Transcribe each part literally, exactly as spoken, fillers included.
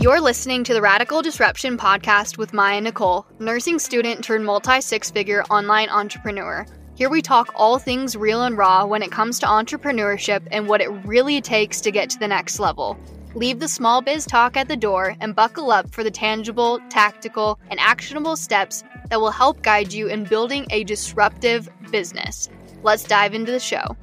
You're listening to the Radical Disruption Podcast with Mya Nichol, nursing student turned multi-six-figure online entrepreneur. Here we talk all things real and raw when it comes to entrepreneurship and what it really takes to get to the next level. Leave the small biz talk at the door and buckle up for the tangible, tactical, and actionable steps that will help guide you in building a disruptive business. Let's dive into the show.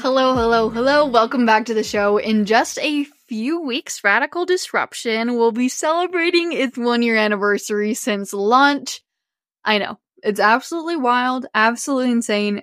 Hello, hello, hello. Welcome back to the show. In just a few weeks, Radical Disruption will be celebrating its one-year anniversary since launch. I know. It's absolutely wild, absolutely insane.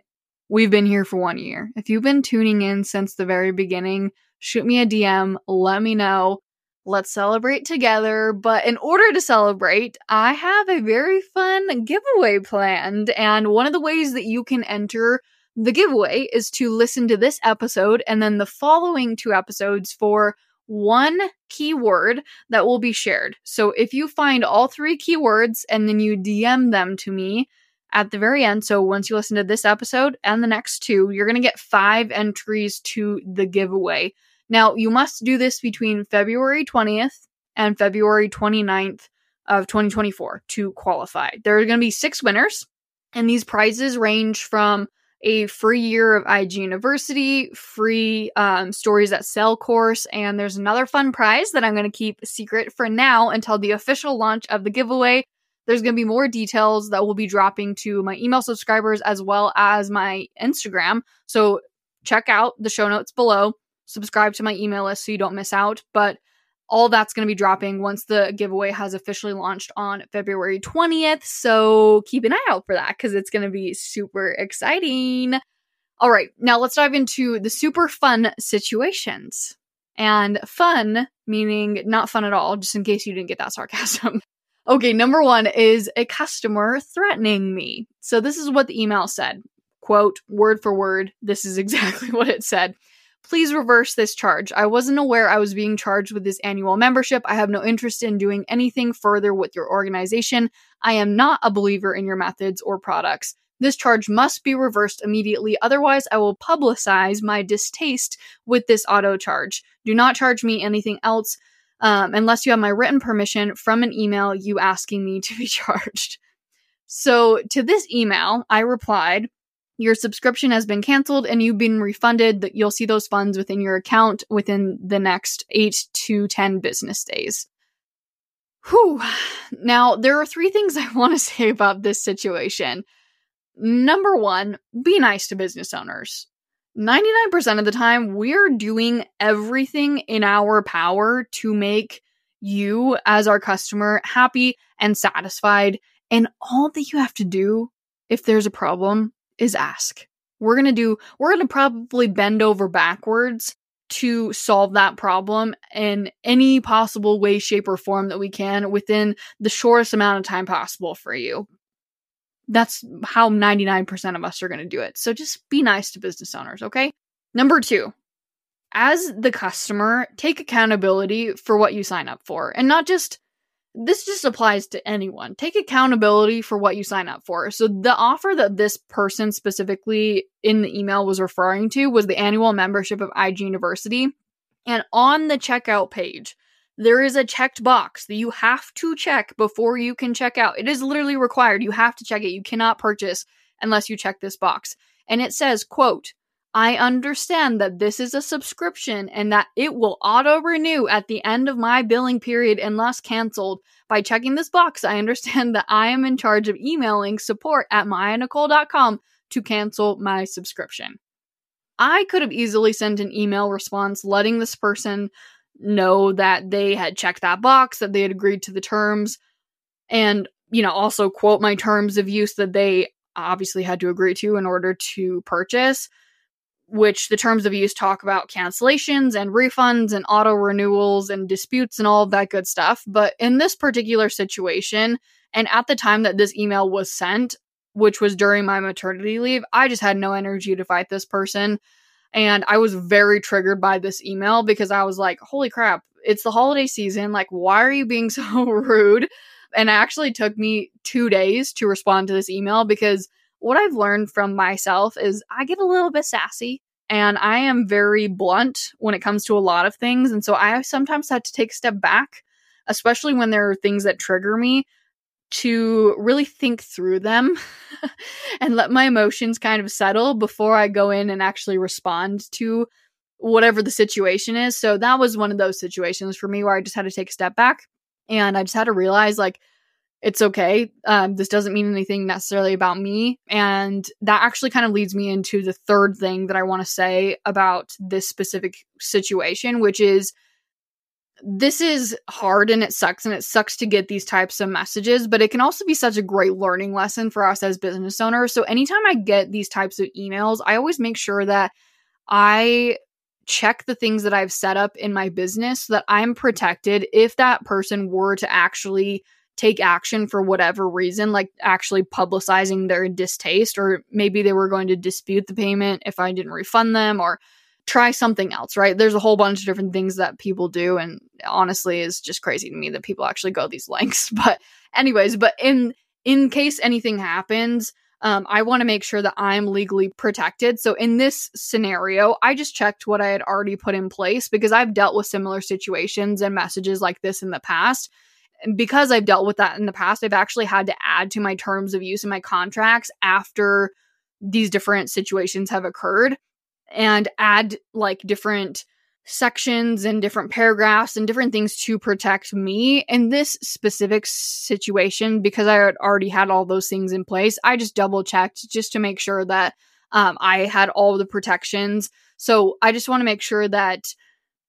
We've been here for one year. If you've been tuning in since the very beginning, shoot me a D M. Let me know. Let's celebrate together. But in order to celebrate, I have a very fun giveaway planned. And one of the ways that you can enter the giveaway is to listen to this episode and then the following two episodes for one keyword that will be shared. So if you find all three keywords and then you D M them to me at the very end, so once you listen to this episode and the next two, you're going to get five entries to the giveaway. Now, you must do this between February twentieth and February twenty-ninth of twenty twenty-four to qualify. There are going to be six winners, and these prizes range from a free year of I G University, free um, Stories That Sell course, and there's another fun prize that I'm going to keep secret for now until the official launch of the giveaway. There's going to be more details that will be dropping to my email subscribers as well as my Instagram. So check out the show notes below. Subscribe to my email list so you don't miss out. But all that's going to be dropping once the giveaway has officially launched on February twentieth. So keep an eye out for that because it's going to be super exciting. All right, now let's dive into the super fun situations. And fun meaning not fun at all, just in case you didn't get that sarcasm. Okay, number one is a customer threatening me. So this is what the email said. Quote, word for word, this is exactly what it said. Please reverse this charge. I wasn't aware I was being charged with this annual membership. I have no interest in doing anything further with your organization. I am not a believer in your methods or products. This charge must be reversed immediately. Otherwise, I will publicize my distaste with this auto charge. Do not charge me anything else um, unless you have my written permission from an email you asking me to be charged. So to this email, I replied, your subscription has been canceled and you've been refunded. That you'll see those funds within your account within the next eight to ten business days. Whew. Now, there are three things I want to say about this situation. Number one, be nice to business owners. ninety-nine percent of the time, we're doing everything in our power to make you as our customer happy and satisfied. And all that you have to do if there's a problem is ask. We're going to do, we're going to probably bend over backwards to solve that problem in any possible way, shape, or form that we can within the shortest amount of time possible for you. That's how ninety-nine percent of us are going to do it. So just be nice to business owners, okay? Number two, as the customer, take accountability for what you sign up for. And not just This just applies to anyone. Take accountability for what you sign up for. So the offer that this person specifically in the email was referring to was the annual membership of I G University. And on the checkout page, there is a checked box that you have to check before you can check out. It is literally required. You have to check it. You cannot purchase unless you check this box. And it says, quote, I understand that this is a subscription and that it will auto-renew at the end of my billing period unless canceled. By checking this box, I understand that I am in charge of emailing support at mya nichol dot com to cancel my subscription. I could have easily sent an email response letting this person know that they had checked that box, that they had agreed to the terms, and, you know, also quote my terms of use that they obviously had to agree to in order to purchase, which the terms of use talk about cancellations and refunds and auto renewals and disputes and all of that good stuff. But in this particular situation, and at the time that this email was sent, which was during my maternity leave, I just had no energy to fight this person. And I was very triggered by this email because I was like, holy crap, it's the holiday season. Like, why are you being so rude? And it actually took me two days to respond to this email because what I've learned from myself is I get a little bit sassy And I am very blunt when it comes to a lot of things. And so I sometimes had to take a step back, especially when there are things that trigger me, to really think through them and let my emotions kind of settle before I go in and actually respond to whatever the situation is. So that was one of those situations for me where I just had to take a step back and I just had to realize, like, it's okay. Um, this doesn't mean anything necessarily about me. And that actually kind of leads me into the third thing that I want to say about this specific situation, which is this is hard and it sucks, and it sucks to get these types of messages, but it can also be such a great learning lesson for us as business owners. So anytime I get these types of emails, I always make sure that I check the things that I've set up in my business so that I'm protected if that person were to actually take action for whatever reason, like actually publicizing their distaste, or maybe they were going to dispute the payment if I didn't refund them, or try something else, right? There's a whole bunch of different things that people do. And honestly, it's just crazy to me that people actually go these lengths. But anyways, but in in case anything happens, um, I want to make sure that I'm legally protected. So in this scenario, I just checked what I had already put in place, because I've dealt with similar situations and messages like this in the past. And because I've dealt with that in the past, I've actually had to add to my terms of use and my contracts after these different situations have occurred, and add like different sections and different paragraphs and different things to protect me. In this specific situation, because I had already had all those things in place, I just double checked just to make sure that um, I had all the protections. So I just want to make sure that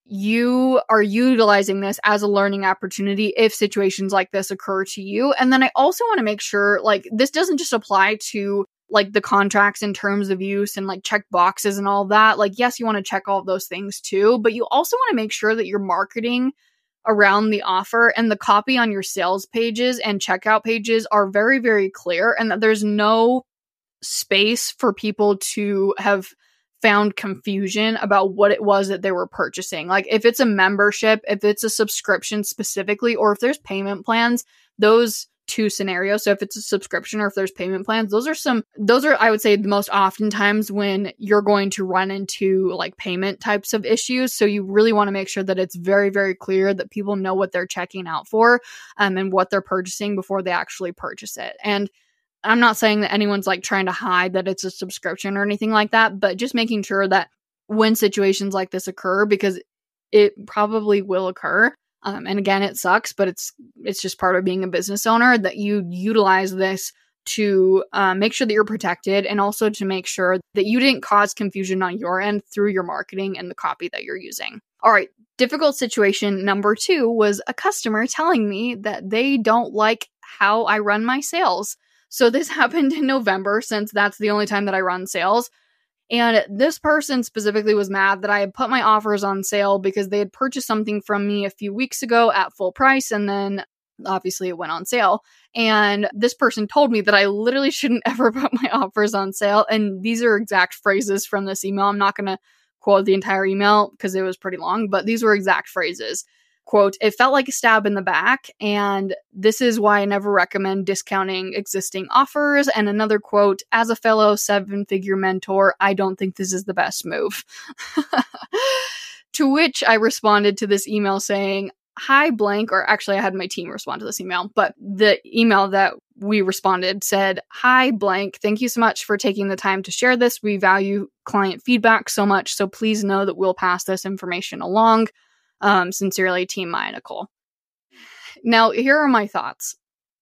you are utilizing this as a learning opportunity if situations like this occur to you. And then I also want to make sure, like, this doesn't just apply to like the contracts and terms of use and like check boxes and all that. Like, yes, you want to check all those things too, but you also want to make sure that you're marketing around the offer and the copy on your sales pages and checkout pages are very, very clear, and that there's no space for people to have found confusion about what it was that they were purchasing. Like if it's a membership, if it's a subscription specifically, or if there's payment plans, those two scenarios. So if it's a subscription or if there's payment plans, those are some, those are, I would say, the most oftentimes when you're going to run into like payment types of issues. So you really want to make sure that it's very, very clear that people know what they're checking out for um, and what they're purchasing before they actually purchase it. And I'm not saying that anyone's like trying to hide that it's a subscription or anything like that, but just making sure that when situations like this occur, because it probably will occur, Um, and again, it sucks, but it's it's just part of being a business owner, that you utilize this to uh, make sure that you're protected, and also to make sure that you didn't cause confusion on your end through your marketing and the copy that you're using. All right, difficult situation number two was a customer telling me that they don't like how I run my sales. So this happened in November, since that's the only time that I run sales. And this person specifically was mad that I had put my offers on sale because they had purchased something from me a few weeks ago at full price, and then obviously it went on sale. And this person told me that I literally shouldn't ever put my offers on sale. And these are exact phrases from this email. I'm not going to quote the entire email because it was pretty long, but these were exact phrases. Quote, "It felt like a stab in the back, and this is why I never recommend discounting existing offers." And another quote, "As a fellow seven-figure mentor, I don't think this is the best move." To which I responded to this email saying, "Hi, blank," or actually I had my team respond to this email, but the email that we responded said, "Hi, blank, thank you so much for taking the time to share this. We value client feedback so much, so please know that we'll pass this information along. Um, sincerely, Team Mya Nichol." Now, here are my thoughts.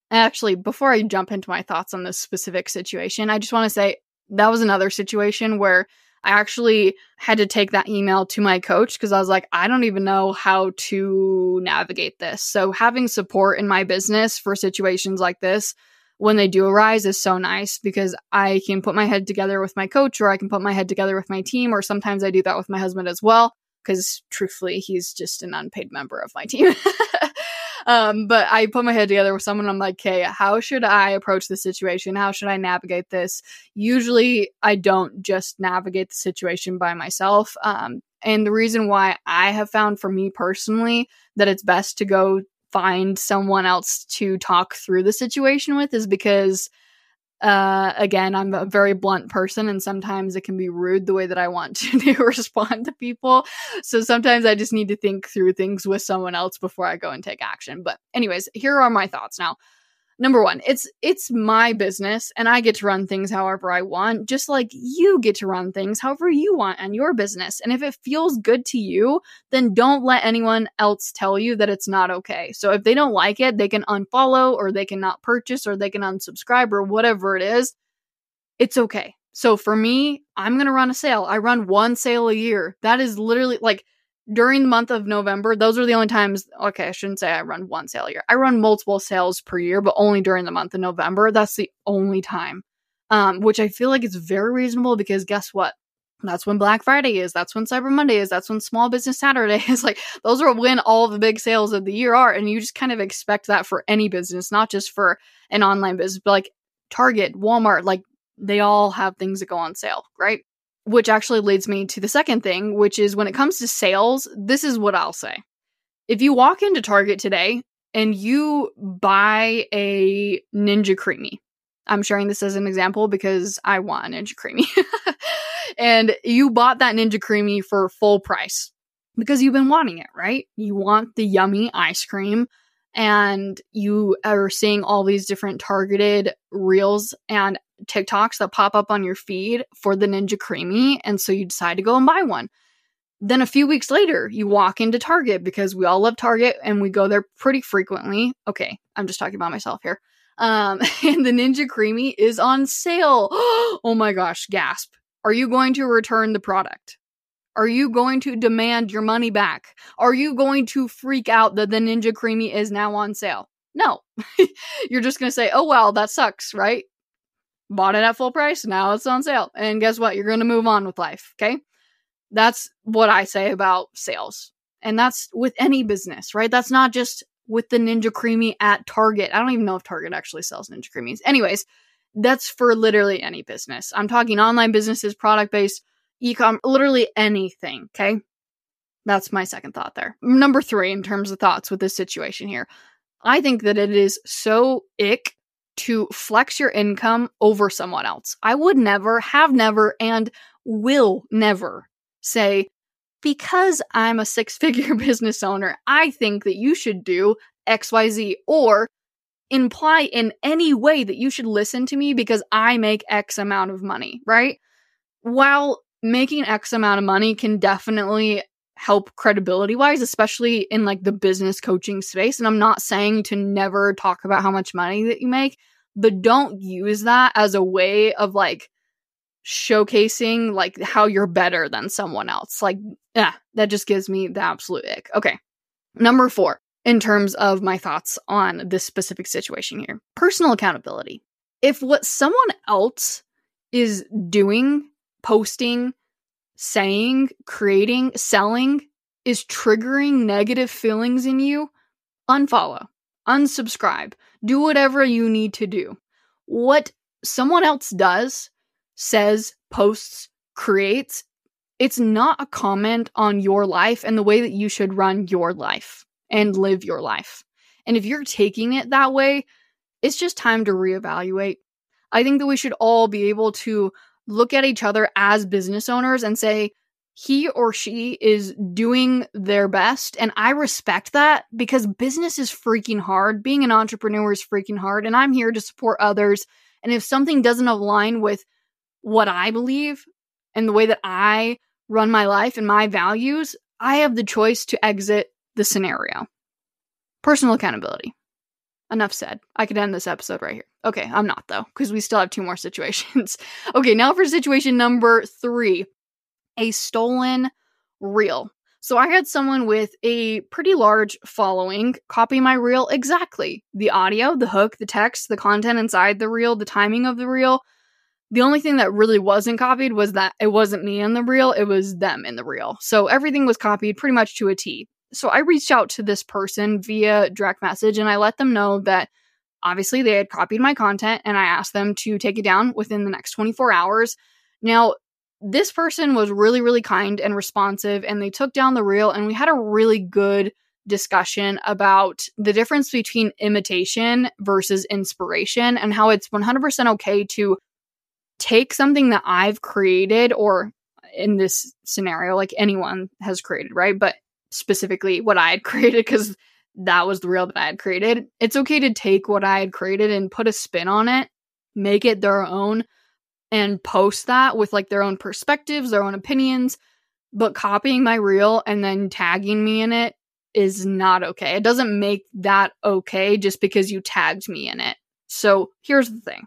Actually, before I jump into my thoughts on this specific situation, I just want to say that was another situation where I actually had to take that email to my coach, because I was like, I don't even know how to navigate this. So having support in my business for situations like this, when they do arise, is so nice, because I can put my head together with my coach, or I can put my head together with my team, or sometimes I do that with my husband as well, because truthfully, he's just an unpaid member of my team. um, but I put my head together with someone. I'm like, okay, how should I approach the situation? How should I navigate this? Usually, I don't just navigate the situation by myself. Um, and the reason why I have found for me personally that it's best to go find someone else to talk through the situation with is because Uh, again, I'm a very blunt person, and sometimes it can be rude the way that I want to, to respond to people. So sometimes I just need to think through things with someone else before I go and take action. But anyways, here are my thoughts now. Number one, it's it's my business, and I get to run things however I want, just like you get to run things however you want on your business. And if it feels good to you, then don't let anyone else tell you that it's not okay. So if they don't like it, they can unfollow, or they can not purchase, or they can unsubscribe, or whatever it is. It's okay. So for me, I'm going to run a sale. I run one sale a year. That is literally like... During the month of November, those are the only times, okay, I shouldn't say I run one sale a year. I run multiple sales per year, but only during the month of November. That's the only time, um, which I feel like it's very reasonable, because guess what? That's when Black Friday is. That's when Cyber Monday is. That's when Small Business Saturday is. Like, those are when all the big sales of the year are. And you just kind of expect that for any business, not just for an online business, but like Target, Walmart, like they all have things that go on sale, right? Which actually leads me to the second thing, which is when it comes to sales, this is what I'll say. If you walk into Target today and you buy a Ninja Creamy, I'm sharing this as an example because I want a Ninja Creamy, and you bought that Ninja Creamy for full price because you've been wanting it, right? You want the yummy ice cream, and you are seeing all these different targeted reels and TikToks that pop up on your feed for the Ninja Creamy, and so you decide to go and buy one. Then a few weeks later, you walk into Target, because we all love Target and we go there pretty frequently. Okay, I'm just talking about myself here. Um, and the Ninja Creamy is on sale. Oh my gosh, gasp. Are you going to return the product? Are you going to demand your money back? Are you going to freak out that the Ninja Creamy is now on sale? No. You're just going to say, oh, well, that sucks, right? Bought it at full price. Now it's on sale. And guess what? You're going to move on with life. Okay. That's what I say about sales. And that's with any business, right? That's not just with the Ninja Creamy at Target. I don't even know if Target actually sells Ninja Creamies. Anyways, that's for literally any business. I'm talking online businesses, product-based, e-com, literally anything. Okay. That's my second thought there. Number three, in terms of thoughts with this situation here, I think that it is so ick to flex your income over someone else. I would never, have never, and will never say, because I'm a six-figure business owner, I think that you should do X Y Z, or imply in any way that you should listen to me because I make X amount of money, right? While making X amount of money can definitely help credibility-wise, especially in like the business coaching space. And I'm not saying to never talk about how much money that you make, but don't use that as a way of like showcasing like how you're better than someone else. Like, yeah, that just gives me the absolute ick. Okay. Number four, in terms of my thoughts on this specific situation here, personal accountability. If what someone else is doing, posting, saying, creating, selling is triggering negative feelings in you, unfollow, unsubscribe, do whatever you need to do. What someone else does, says, posts, creates, it's not a comment on your life and the way that you should run your life and live your life. And if you're taking it that way, it's just time to reevaluate. I think that we should all be able to look at each other as business owners and say, he or she is doing their best. And I respect that because business is freaking hard. Being an entrepreneur is freaking hard. And I'm here to support others. And if something doesn't align with what I believe and the way that I run my life and my values, I have the choice to exit the scenario. Personal accountability. Enough said. I could end this episode right here. Okay, I'm not though, because we still have two more situations. Okay, now for situation number three, a stolen reel. So I had someone with a pretty large following copy my reel exactly. The audio, the hook, the text, the content inside the reel, the timing of the reel. The only thing that really wasn't copied was that it wasn't me in the reel, it was them in the reel. So everything was copied pretty much to a T. So I reached out to this person via direct message and I let them know that obviously they had copied my content and I asked them to take it down within the next twenty-four hours. Now, this person was really, really kind and responsive and they took down the reel and we had a really good discussion about the difference between imitation versus inspiration and how it's one hundred percent okay to take something that I've created, or in this scenario, like anyone has created, right? But specifically what I had created, because that was the reel that I had created. It's okay to take what I had created and put a spin on it, make it their own, and post that with like their own perspectives, their own opinions. But copying my reel and then tagging me in it is not okay. It doesn't make that okay just because you tagged me in it. So here's the thing.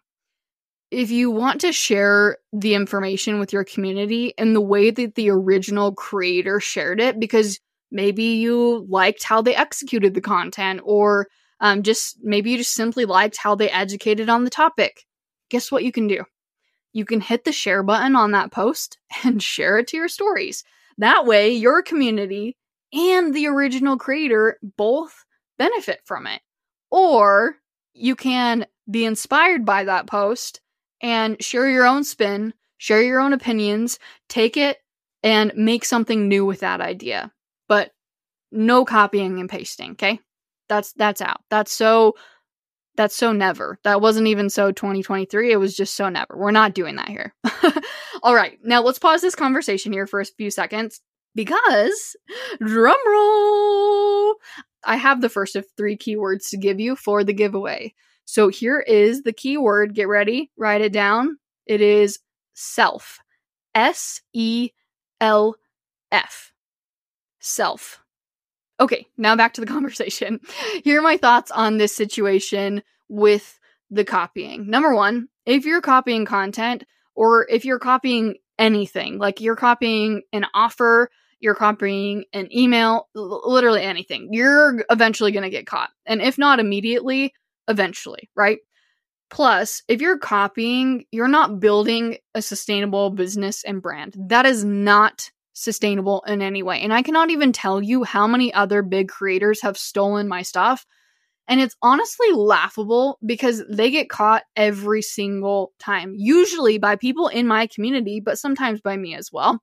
If you want to share the information with your community in the way that the original creator shared it, because maybe you liked how they executed the content, or um, just maybe you just simply liked how they educated on the topic, guess what you can do? You can hit the share button on that post and share it to your stories. That way, your community and the original creator both benefit from it. Or you can be inspired by that post and share your own spin, share your own opinions, take it and make something new with that idea. But no copying and pasting, okay? That's that's out. That's so that's so never. That wasn't even so twenty twenty-three. It was just so never. We're not doing that here. All right. Now let's pause this conversation here for a few seconds because, drumroll, I have the first of three keywords to give you for the giveaway. So here is the keyword. Get ready. Write it down. It is self. S E L F. Self. Okay, now back to the conversation. Here are my thoughts on this situation with the copying. Number one, if you're copying content, or if you're copying anything, like you're copying an offer, you're copying an email, l- literally anything, you're eventually going to get caught. And if not immediately, eventually, right? Plus, if you're copying, you're not building a sustainable business and brand. That is not sustainable in any way. And I cannot even tell you how many other big creators have stolen my stuff. And it's honestly laughable because they get caught every single time, usually by people in my community, but sometimes by me as well,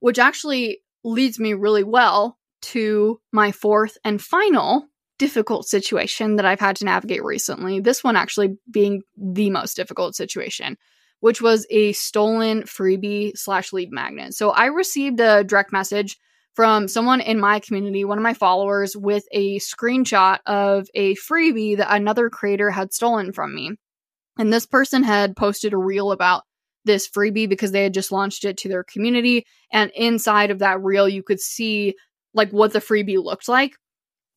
which actually leads me really well to my fourth and final difficult situation that I've had to navigate recently. This one actually being the most difficult situation, which was a stolen freebie slash lead magnet. So I received a direct message from someone in my community, one of my followers, with a screenshot of a freebie that another creator had stolen from me. And this person had posted a reel about this freebie because they had just launched it to their community. And inside of that reel, you could see like what the freebie looked like.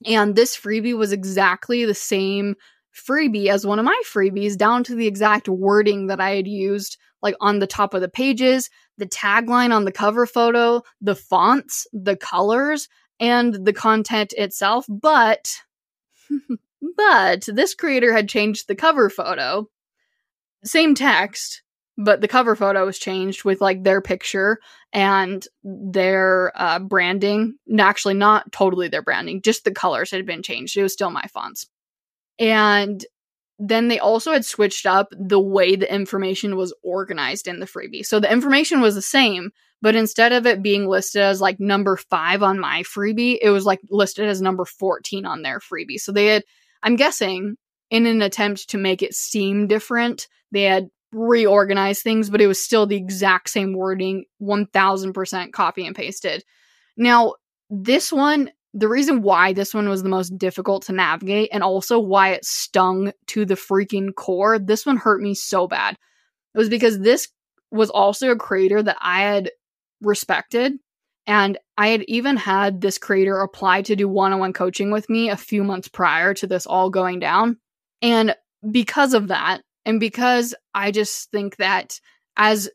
And this freebie was exactly the same freebie as one of my freebies, down to the exact wording that I had used, like on the top of the pages, the tagline on the cover photo, the fonts, the colors, and the content itself. But, but this creator had changed the cover photo, same text, but the cover photo was changed with like their picture and their uh, branding. Actually, not totally their branding, just the colors had been changed. It was still my fonts. And then they also had switched up the way the information was organized in the freebie. So the information was the same, but instead of it being listed as like number five on my freebie, it was like listed as number fourteen on their freebie. So they had, I'm guessing, in an attempt to make it seem different, they had reorganized things, but it was still the exact same wording, one thousand percent copy and pasted. Now, this one... The reason why this one was the most difficult to navigate, and also why it stung to the freaking core, this one hurt me so bad, it was because this was also a creator that I had respected, and I had even had this creator apply to do one-on-one coaching with me a few months prior to this all going down. And because of that, and because I just think that as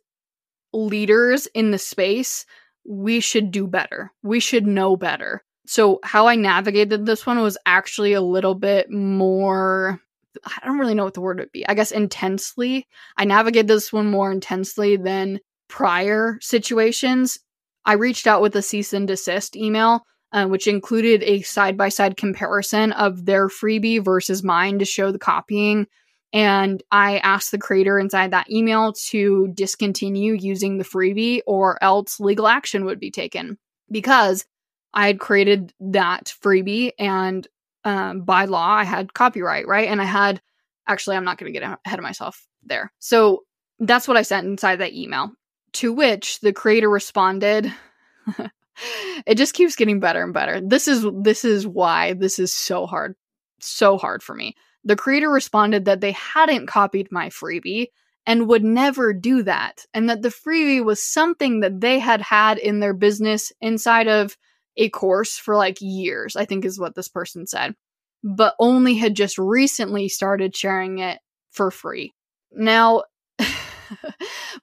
leaders in the space, we should do better. We should know better. So how I navigated this one was actually a little bit more, I don't really know what the word would be, I guess intensely. I navigated this one more intensely than prior situations. I reached out with a cease and desist email, uh, which included a side-by-side comparison of their freebie versus mine to show the copying. And I asked the creator inside that email to discontinue using the freebie or else legal action would be taken, because I had created that freebie, and um, by law, I had copyright, right? And I had, actually, I'm not going to get ahead of myself there. So that's what I sent inside that email, to which the creator responded. It just keeps getting better and better. This is, this is why this is so hard, so hard for me. The creator responded that they hadn't copied my freebie and would never do that, and that the freebie was something that they had had in their business inside of a course for like years, I think is what this person said, but only had just recently started sharing it for free. Now,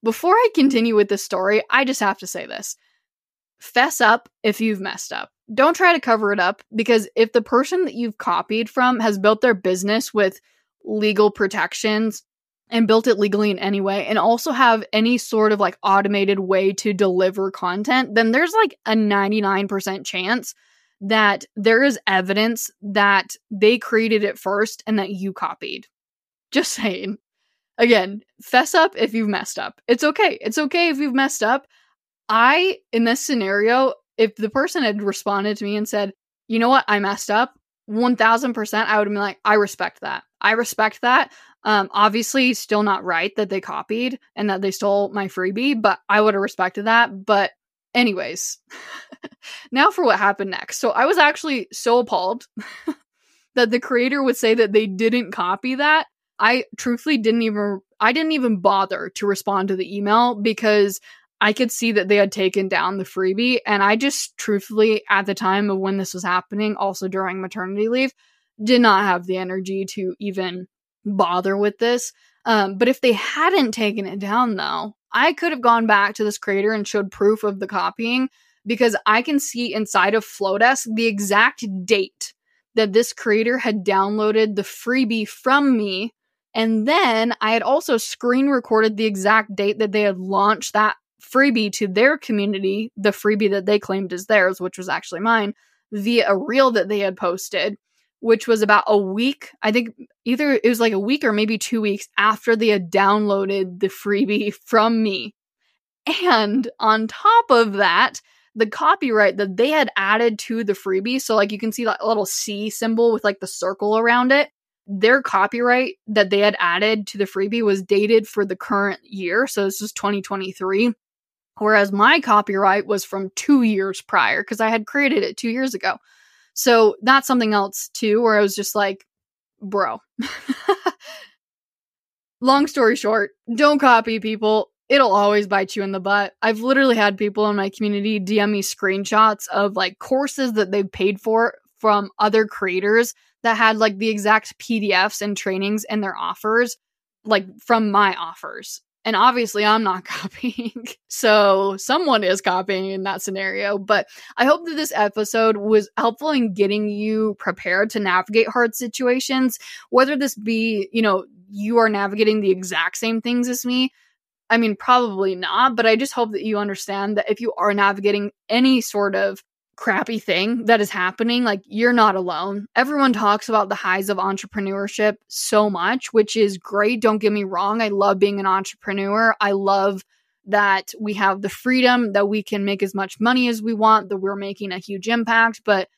before I continue with this story, I just have to say this. Fess up if you've messed up. Don't try to cover it up, because if the person that you've copied from has built their business with legal protections and built it legally in any way, and also have any sort of like automated way to deliver content, then there's like a ninety-nine percent chance that there is evidence that they created it first and that you copied. Just saying. Again, fess up if you've messed up. It's okay. It's okay if you've messed up. I, in this scenario, if the person had responded to me and said, you know what, I messed up, one thousand percent, I would have been like, I respect that. I respect that. Um, obviously, still not right that they copied and that they stole my freebie, but I would have respected that. But anyways, now for what happened next. So I was actually so appalled that the creator would say that they didn't copy that. I truthfully didn't even, I didn't even bother to respond to the email, because I could see that they had taken down the freebie. And I just truthfully, at the time of when this was happening, also during maternity leave, did not have the energy to even bother with this. Um, but if they hadn't taken it down, though, I could have gone back to this creator and showed proof of the copying, because I can see inside of Flodesk the exact date that this creator had downloaded the freebie from me. And then I had also screen recorded the exact date that they had launched that freebie to their community, the freebie that they claimed is theirs, which was actually mine, via a reel that they had posted, which was about a week. I think either it was like a week or maybe two weeks after they had downloaded the freebie from me. And on top of that, the copyright that they had added to the freebie. So like you can see that little C symbol with like the circle around it. Their copyright that they had added to the freebie was dated for the current year. So this is twenty twenty-three. Whereas my copyright was from two years prior, because I had created it two years ago. So that's something else too, where I was just like, bro. Long story short, don't copy people. It'll always bite you in the butt. I've literally had people in my community D M me screenshots of like courses that they've paid for from other creators that had like the exact P D Fs and trainings in their offers, like from my offers. And obviously, I'm not copying. So someone is copying in that scenario. But I hope that this episode was helpful in getting you prepared to navigate hard situations, whether this be, you know, you are navigating the exact same things as me. I mean, probably not. But I just hope that you understand that if you are navigating any sort of crappy thing that is happening, like, you're not alone. Everyone talks about the highs of entrepreneurship so much, which is great. Don't get me wrong. I love being an entrepreneur. I love that we have the freedom, that we can make as much money as we want, that we're making a huge impact, but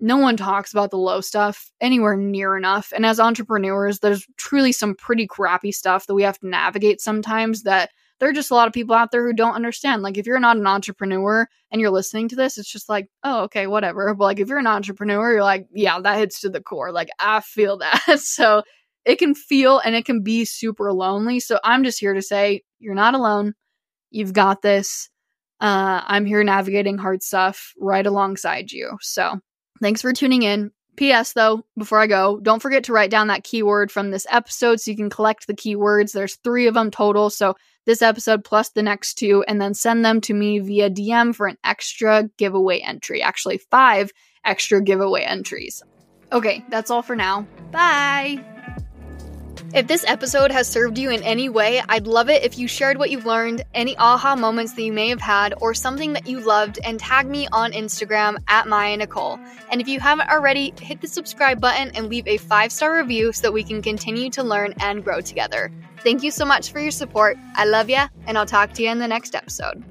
no one talks about the low stuff anywhere near enough. And as entrepreneurs, there's truly some pretty crappy stuff that we have to navigate sometimes that there are just a lot of people out there who don't understand. Like, if you're not an entrepreneur and you're listening to this, it's just like, oh, okay, whatever. But like, if you're an entrepreneur, you're like, yeah, that hits to the core. Like, I feel that. So it can feel and it can be super lonely. So I'm just here to say, you're not alone. You've got this. Uh, I'm here navigating hard stuff right alongside you. So thanks for tuning in. P S though, before I go, don't forget to write down that keyword from this episode so you can collect the keywords. There's three of them total. So this episode plus the next two, and then send them to me via D M for an extra giveaway entry. Actually, five extra giveaway entries. Okay, that's all for now. Bye. If this episode has served you in any way, I'd love it if you shared what you've learned, any aha moments that you may have had, or something that you loved, and tag me on Instagram at Mya Nichol. And if you haven't already, hit the subscribe button and leave a five-star review so that we can continue to learn and grow together. Thank you so much for your support. I love ya, and I'll talk to you in the next episode.